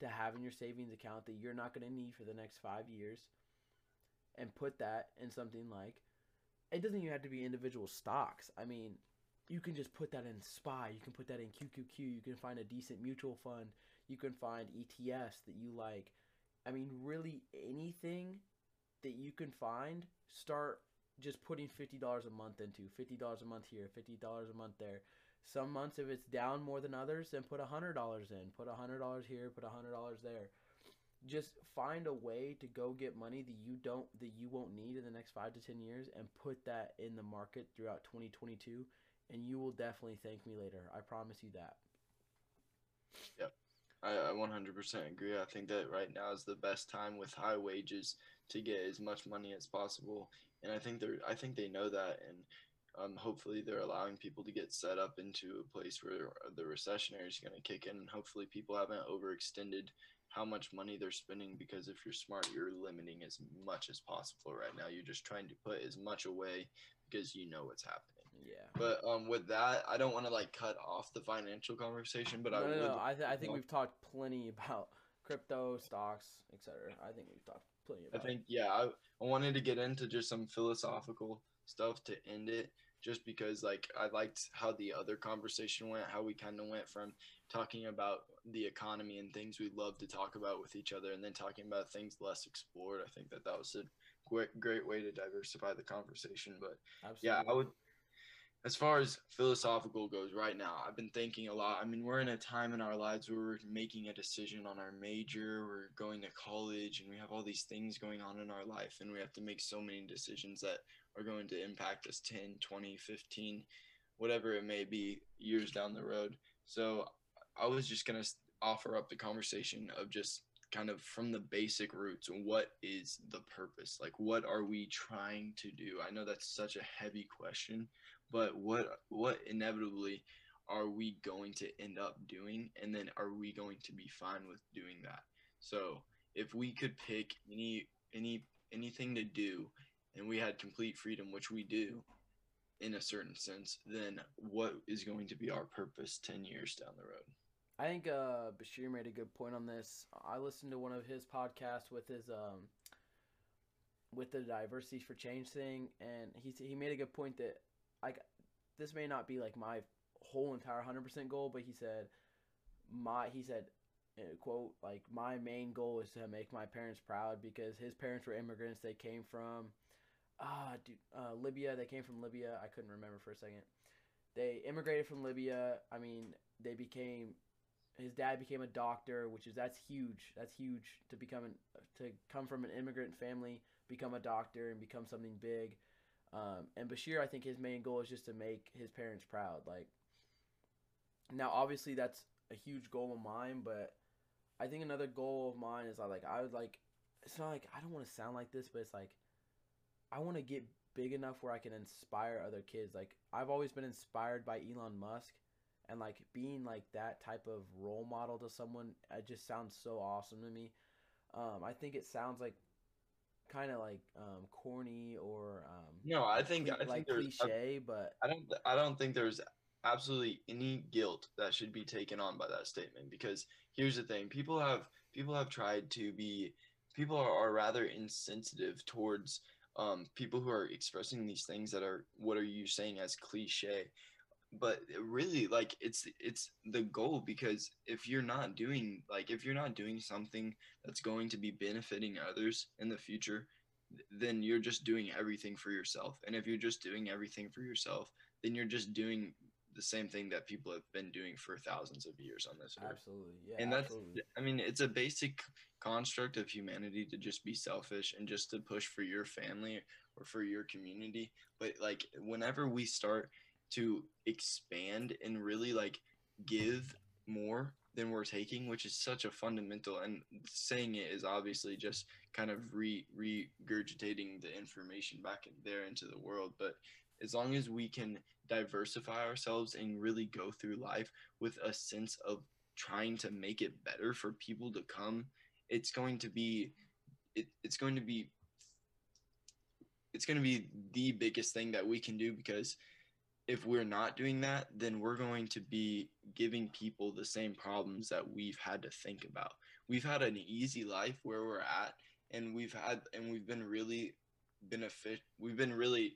to have in your savings account that you're not going to need for the next five years, and put that in something like, it doesn't even have to be individual stocks. I mean, you can just put that in S P Y, you can put that in Q Q Q, you can find a decent mutual fund, you can find E T Fs that you like. I mean, really anything that you can find, start just putting fifty dollars a month into, fifty dollars a month here, fifty dollars a month there. Some months, if it's down more than others, then put one hundred dollars in, put one hundred dollars here, put one hundred dollars there. Just find a way to go get money that you don't, that you won't need in the next five to ten years, and put that in the market throughout twenty twenty-two, and you will definitely thank me later. I promise you that. Yep. I one hundred percent agree. I think that right now is the best time, with high wages, to get as much money as possible. And I think they're, I think they know that. And um, hopefully they're allowing people to get set up into a place where the recessionary is going to kick in. And hopefully people haven't overextended how much money they're spending, because if you're smart, you're limiting as much as possible right now. You're just trying to put as much away, because you know what's happening. Yeah. But um, with that, I don't want to, like, cut off the financial conversation, but no, I no, would. No, I, th- I think we've talked plenty about crypto, stocks, et cetera. I think we've talked plenty about. I think yeah, I, I wanted to get into just some philosophical stuff to end it, just because, like, I liked how the other conversation went, how we kind of went from talking about the economy and things we love to talk about with each other, and then talking about things less explored. I think that that was a great, great way to diversify the conversation. But absolutely. Yeah, I would, as far as philosophical goes right now, I've been thinking a lot. I mean, we're in a time in our lives where we're making a decision on our major, we're going to college, and we have all these things going on in our life, and we have to make so many decisions that are going to impact us ten, twenty, fifteen, whatever it may be, years down the road. So I was just going to offer up the conversation of just kind of from the basic roots, what is the purpose? Like, what are we trying to do? I know that's such a heavy question, but what what inevitably are we going to end up doing? And then are we going to be fine with doing that? So if we could pick any any anything to do, and we had complete freedom, which we do in a certain sense, then what is going to be our purpose ten years down the road? I think uh, Bashir made a good point on this. I listened to one of his podcasts with his um, with the diversity for change thing, and he he made a good point that like this may not be like my whole entire one hundred percent goal, but he said my he said quote like my main goal is to make my parents proud, because his parents were immigrants. They came from ah dude uh, Libya. They came from Libya. I couldn't remember for a second. They immigrated from Libya. I mean, they became. His dad became a doctor, which is that's huge. That's huge to become an, to come from an immigrant family, become a doctor, and become something big. Um, and Bashir, I think his main goal is just to make his parents proud. Like, now obviously that's a huge goal of mine, but I think another goal of mine is I like I would like. It's not like I don't want to sound like this, but it's like I want to get big enough where I can inspire other kids. Like, I've always been inspired by Elon Musk. And, like, being, like, that type of role model to someone, it just sounds so awesome to me. Um, I think it sounds, like, kind of, like, um, corny or, um, no, I think, like, I think cliche, I, but. I don't, I don't think there's absolutely any guilt that should be taken on by that statement, because here's the thing. People have, people have tried to be, people are, are rather insensitive towards um, people who are expressing these things that are, what are you saying as cliche? But really, like, it's it's the goal, because if you're not doing like if you're not doing something that's going to be benefiting others in the future, then you're just doing everything for yourself. And if you're just doing everything for yourself, then you're just doing the same thing that people have been doing for thousands of years on this earth. Absolutely, yeah. And that's absolutely. I mean, it's a basic construct of humanity to just be selfish and just to push for your family or for your community. But like, whenever we start to expand and really like give more than we're taking, which is such a fundamental, and saying it is obviously just kind of re regurgitating the information back in there into the world. But as long as we can diversify ourselves and really go through life with a sense of trying to make it better for people to come, it's going to be it, it's going to be it's going to be the biggest thing that we can do, because if we're not doing that, then we're going to be giving people the same problems that we've had to think about. We've had an easy life where we're at, and we've had, and we've been really benefit, we've been really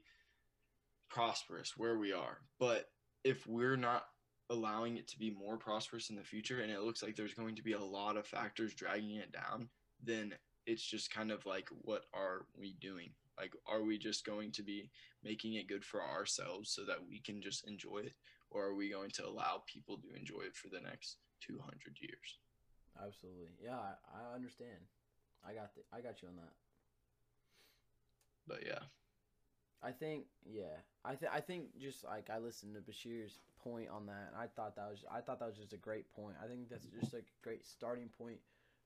prosperous where we are. But if we're not allowing it to be more prosperous in the future, and it looks like there's going to be a lot of factors dragging it down, then it's just kind of like, what are we doing? Like, are we just going to be making it good for ourselves so that we can just enjoy it? Or are we going to allow people to enjoy it for the next two hundred years? Absolutely. Yeah, I, I understand. I got the, I got you on that. But, yeah. I think, yeah. I, th I think just, like, I listened to Bashir's point on that, and I thought that was, I thought that was just a great point. I think that's just a great starting point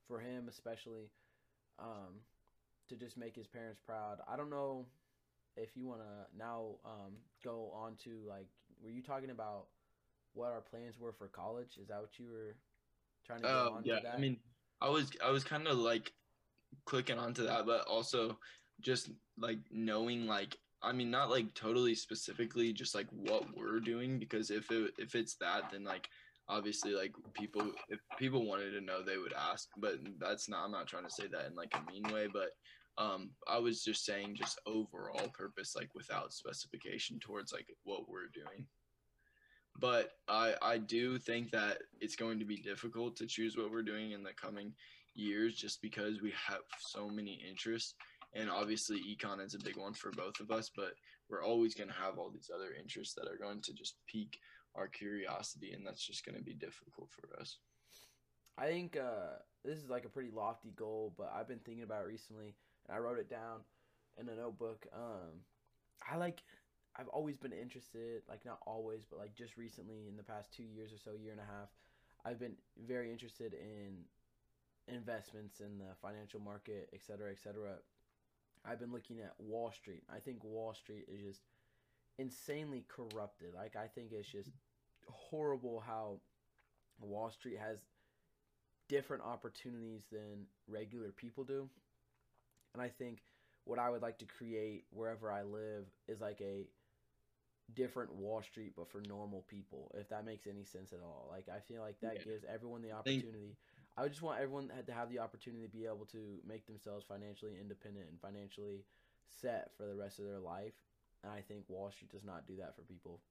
for him, especially. Um to just make his parents proud. I don't know if you want to now um, go on to, like, were you talking about what our plans were for college? Is that what you were trying to go uh, on yeah, to that? I mean, I was, I was kind of, like, clicking onto that, but also just, like, knowing, like, I mean, not, like, totally specifically just, like, what we're doing, because if it, if it's that, then, like, obviously, like, people, if people wanted to know, they would ask, but that's not, I'm not trying to say that in, like, a mean way, but um, I was just saying just overall purpose, like, without specification towards, like, what we're doing. But I, I do think that it's going to be difficult to choose what we're doing in the coming years, just because we have so many interests, and obviously econ is a big one for both of us, but we're always going to have all these other interests that are going to just peak our curiosity, and that's just going to be difficult for us. I think uh, this is like a pretty lofty goal, but I've been thinking about it recently, and I wrote it down in a notebook. Um, I like, I've always been interested, like not always, but like just recently in the past two years or so, year and a half, I've been very interested in investments in the financial market, et cetera, et cetera. I've been looking at Wall Street. I think Wall Street is just insanely corrupted. Like, I think it's just horrible how Wall Street has different opportunities than regular people do. And I think what I would like to create wherever I live is like a different Wall Street, but for normal people, if that makes any sense at all. Like, I feel like that yeah. gives everyone the opportunity. I would just want everyone to have the opportunity to be able to make themselves financially independent and financially set for the rest of their life. And I think Wall Street does not do that for people.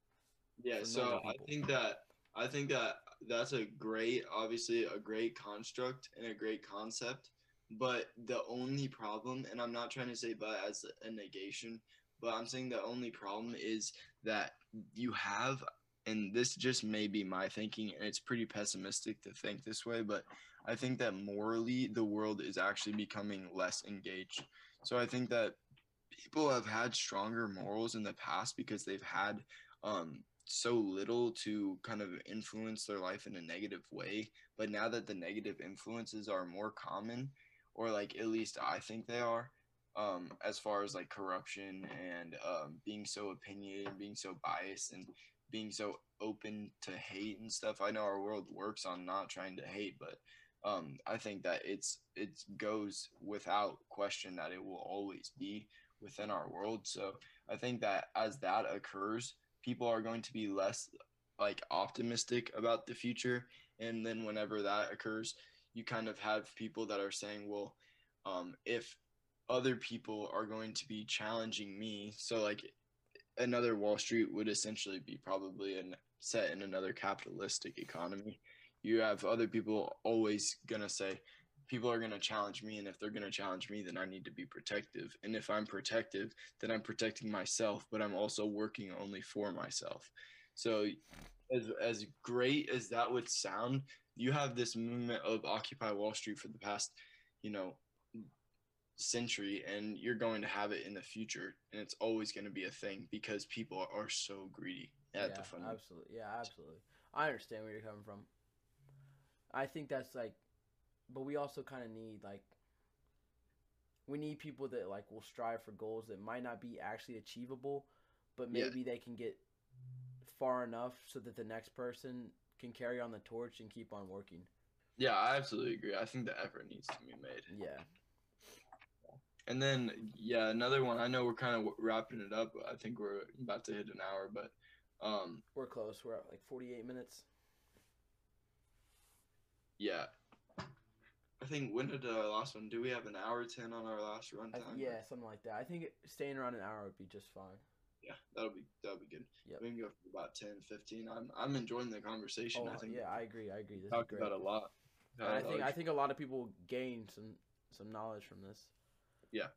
Yeah, for so people. I think that I think that that's a great, obviously a great construct and a great concept. But the only problem, and I'm not trying to say but as a negation, but I'm saying the only problem is that you have, and this just may be my thinking, and it's pretty pessimistic to think this way, but I think that morally the world is actually becoming less engaged. So I think that people have had stronger morals in the past because they've had um, so little to kind of influence their life in a negative way. But now that the negative influences are more common, or like at least I think they are, um, as far as like corruption and um, being so opinionated and being so biased and being so open to hate and stuff. I know our world works on not trying to hate, but um, I think that it's it goes without question that it will always be within our world. So I think that as that occurs, people are going to be less like optimistic about the future. And then whenever that occurs, you kind of have people that are saying, well, um, if other people are going to be challenging me, so like another Wall Street would essentially be probably an, set in another capitalistic economy. You have other people always going to say, people are going to challenge me, and if they're going to challenge me, then I need to be protective. And if I'm protective, then I'm protecting myself, but I'm also working only for myself. So as as great as that would sound, you have this movement of Occupy Wall Street for the past, you know, century, and you're going to have it in the future, and it's always going to be a thing because people are so greedy at yeah, the fund. Absolutely. Yeah, absolutely. I understand where you're coming from. I think that's like, but we also kind of need, like, we need people that, like, will strive for goals that might not be actually achievable, but maybe yeah. they can get far enough so that the next person can carry on the torch and keep on working. Yeah, I absolutely agree. I think the effort needs to be made. Yeah. And then, yeah, another one. I know we're kind of wrapping it up. I think we're about to hit an hour, but um, we're close. We're at, like, forty-eight minutes. Yeah. I think, when did our last one? Do we have an hour ten on our last run time? Yeah, something like that. I think it, staying around an hour would be just fine. Yeah, that'll be that'll be good. Yep. We can go for about ten, fifteen. I'm I'm enjoying the conversation. Oh, I think yeah, I agree. I agree. This talked is great. About a lot. And I think I think a lot of people gain some some knowledge from this. Yeah,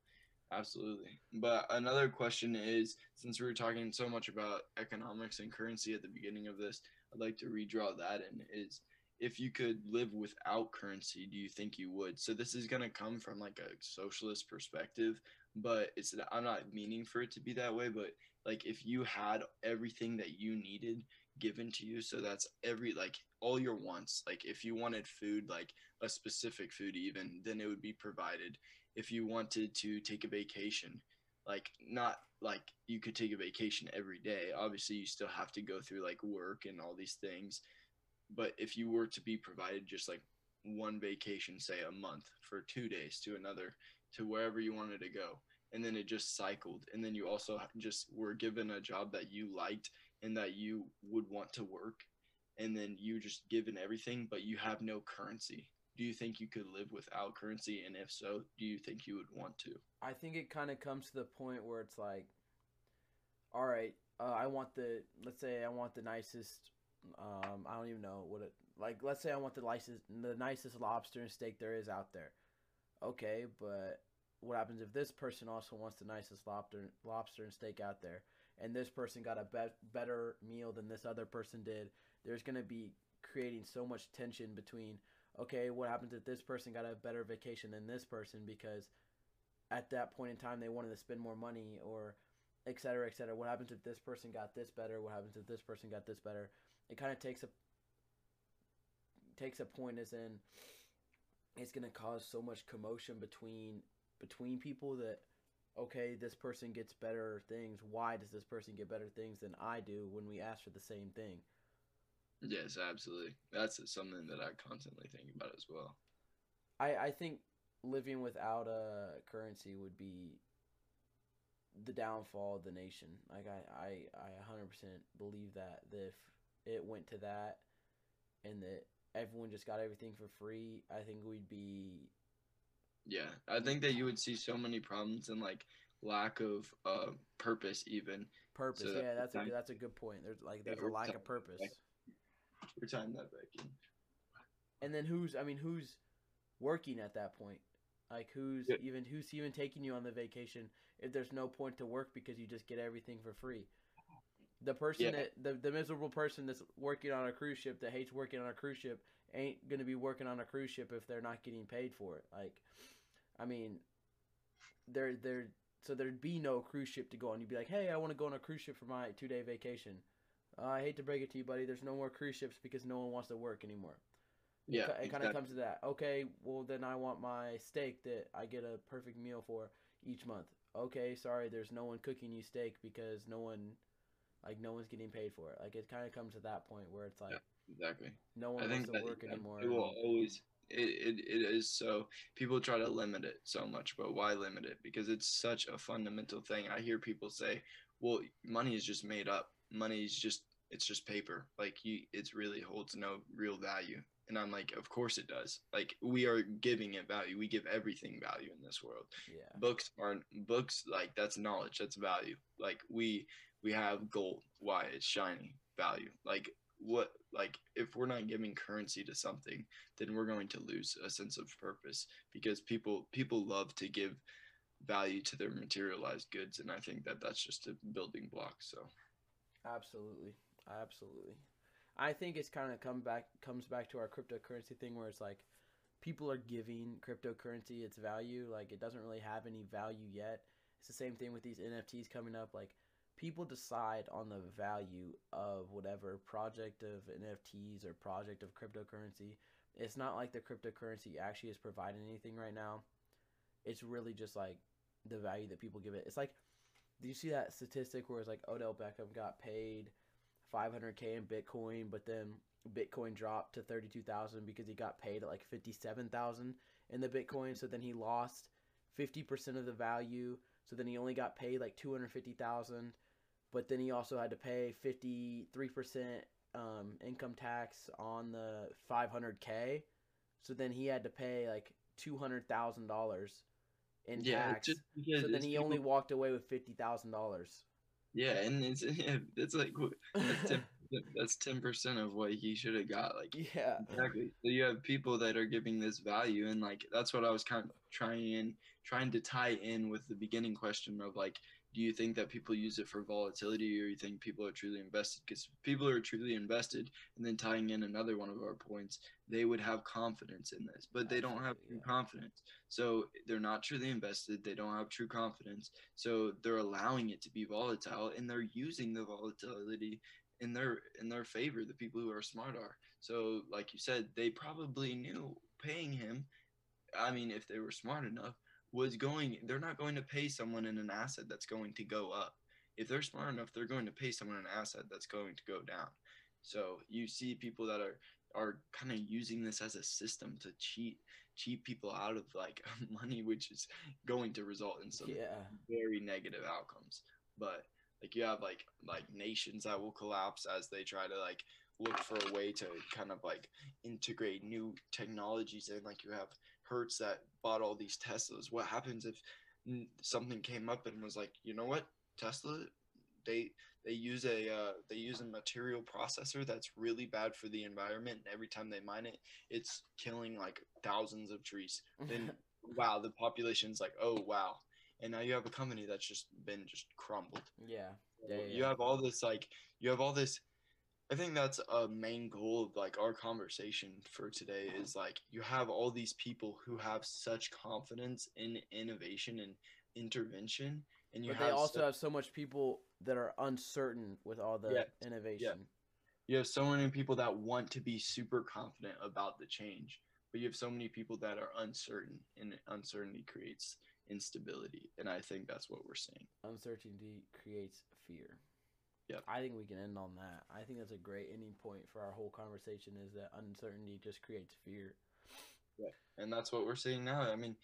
absolutely. But another question is, since we were talking so much about economics and currency at the beginning of this, I'd like to redraw that and is. If you could live without currency, do you think you would? So this is going to come from like a socialist perspective, but it's I'm not meaning for it to be that way. But like if you had everything that you needed given to you, so that's every like all your wants. Like if you wanted food, like a specific food even, then it would be provided. If you wanted to take a vacation, like not like you could take a vacation every day. Obviously, you still have to go through like work and all these things. But if you were to be provided just like one vacation, say a month for two days to another, to wherever you wanted to go, and then it just cycled. And then you also just were given a job that you liked and that you would want to work. And then you just given everything, but you have no currency. Do you think you could live without currency? And if so, do you think you would want to? I think it kind of comes to the point where it's like, all right, uh, I want the, let's say I want the nicest Um, I don't even know what it, like, let's say I want the nicest, the nicest lobster and steak there is out there. Okay, but what happens if this person also wants the nicest lobster, lobster and steak out there, and this person got a be- better meal than this other person did? There's going to be creating so much tension between, okay, what happens if this person got a better vacation than this person because at that point in time they wanted to spend more money, or et cetera, et cetera. What happens if this person got this better? What happens if this person got this better? It kind of takes a takes a point as in it's going to cause so much commotion between between people that, okay, this person gets better things. Why does this person get better things than I do when we ask for the same thing? Yes, absolutely. That's something that I constantly think about as well. I, I think living without a currency would be the downfall of the nation. Like I, I, I one hundred percent believe that, that if it went to that and that everyone just got everything for free, I think we'd be... Yeah, I think that you would see so many problems and, like, lack of uh, purpose even. Purpose, so that yeah, that's time, a, that's a good point. There's, like, there's yeah, a lack of purpose. We're tying that back in. And then who's, I mean, who's working at that point? Like, who's yeah. even who's even taking you on the vacation if there's no point to work because you just get everything for free? The person yeah. that the, the miserable person that's working on a cruise ship that hates working on a cruise ship ain't going to be working on a cruise ship if they're not getting paid for it. Like, I mean, there there so there'd be no cruise ship to go on. You'd be like, hey, I want to go on a cruise ship for my two day vacation. Uh, I hate to break it to you, buddy. There's no more cruise ships because no one wants to work anymore. Yeah, it, it exactly. kind of comes to that. Okay, well, then I want my steak that I get a perfect meal for each month. Okay, sorry, there's no one cooking you steak because no one, like, no one's getting paid for it. Like, it kind of comes to that point where it's like, yeah, exactly, no one I wants think to work that, anymore. It will always, it, it, it is so, people try to limit it so much, but why limit it? Because it's such a fundamental thing. I hear people say, well, money is just made up. Money is just, it's just paper. Like, you, it really holds no real value. And I'm like, of course it does. Like, we are giving it value. We give everything value in this world. Yeah. Books aren't books. Like, that's knowledge. That's value. Like, we we have gold. Why? It's shiny value. Like, what? Like, if we're not giving currency to something, then we're going to lose a sense of purpose because people people love to give value to their materialized goods, and I think that that's just a building block. So. Absolutely. Absolutely. I think it's kind of come back comes back to our cryptocurrency thing where it's like people are giving cryptocurrency its value. Like, it doesn't really have any value yet. It's the same thing with these N F Ts coming up. Like, people decide on the value of whatever project of N F Ts or project of cryptocurrency. It's not like the cryptocurrency actually is providing anything right now. It's really just like the value that people give it. It's like, do you see that statistic where it's like Odell Beckham got paid five hundred K in Bitcoin, but then Bitcoin dropped to thirty-two thousand because he got paid at like fifty-seven thousand in the Bitcoin. So then he lost fifty percent of the value. So then he only got paid like two hundred fifty thousand, but then he also had to pay fifty-three percent um, income tax on the five hundred K. So then he had to pay like two hundred thousand dollars in yeah, tax. Just, yeah, so then he people... only walked away with fifty thousand dollars. Yeah, and it's it's like that's ten percent of what he should have got. Like, yeah, exactly. So you have people that are giving this value, and like that's what I was kind of trying trying to tie in with the beginning question of like, do you think that people use it for volatility, or you think people are truly invested? Because people are truly invested, and then tying in another one of our points, they would have confidence in this, but they don't have true yeah. confidence. So they're not truly invested. They don't have true confidence. So they're allowing it to be volatile, and they're using the volatility in their in their favor. The people who are smart are. So like you said, they probably knew paying him. I mean, if they were smart enough. Was going, they're not going to pay someone in an asset that's going to go up. If they're smart enough, they're going to pay someone an asset that's going to go down. So you see people that are, are kind of using this as a system to cheat, cheat people out of like money, which is going to result in some yeah. very negative outcomes. But like you have like, like nations that will collapse as they try to like look for a way to kind of like integrate new technologies in. Like you have Hertz that bought all these Teslas. What happens if something came up and was like, you know what, Tesla, they they use a uh, they use a material processor that's really bad for the environment, and every time they mine it, it's killing like thousands of trees. Then wow, the population's like, oh wow, and now you have a company that's just been just crumbled. Yeah, yeah, yeah. You have all this like you have all this. I think that's a main goal of like our conversation for today is like you have all these people who have such confidence in innovation and intervention, and you but have they also so- have so much people that are uncertain with all the yeah. innovation. Yeah. You have so many people that want to be super confident about the change, but you have so many people that are uncertain, and uncertainty creates instability, and I think that's what we're seeing. Uncertainty creates fear. Yep. I think we can end on that. I think that's a great ending point for our whole conversation is that uncertainty just creates fear. Yeah, and that's what we're seeing now. I mean,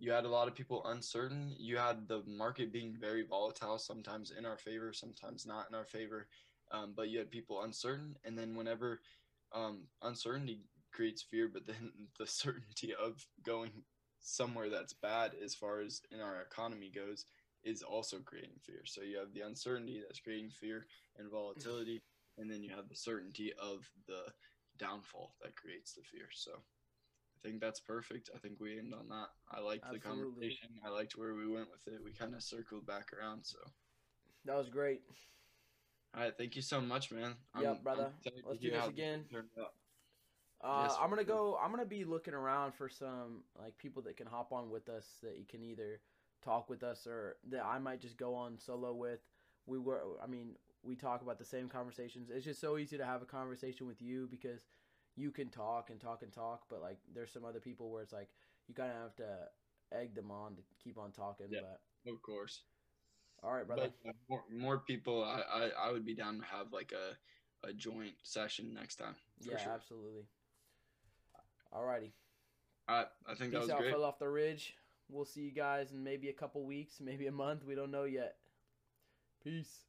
You had a lot of people uncertain. You had the market being very volatile, sometimes in our favor, sometimes not in our favor. Um, but you had people uncertain. And then whenever um, uncertainty creates fear, but then the certainty of going somewhere that's bad as far as in our economy goes is also creating fear. So you have the uncertainty that's creating fear and volatility. And then you have the certainty of the downfall that creates the fear. So I think that's perfect. I think we end on that. I liked Absolutely. the conversation. I liked where we went with it. We kind of circled back around. So that was great. All right. Thank you so much, man. Yeah, brother. Let's do this again. Uh, yes, I'm going to go, I'm going to be looking around for some like people that can hop on with us that you can either talk with us or that I might just go on solo with. We were, I mean, we talk about the same conversations. It's just so easy to have a conversation with you because you can talk and talk and talk, but like there's some other people where it's like you kind of have to egg them on to keep on talking. Yeah, but of course. All right, brother. But more, more people, I, I, I would be down to have like a, a joint session next time. Yeah, sure. Absolutely. Alrighty. All right, I think Peace that was out, great. Fell Off the Ridge. We'll see you guys in maybe a couple weeks, maybe a month. We don't know yet. Peace.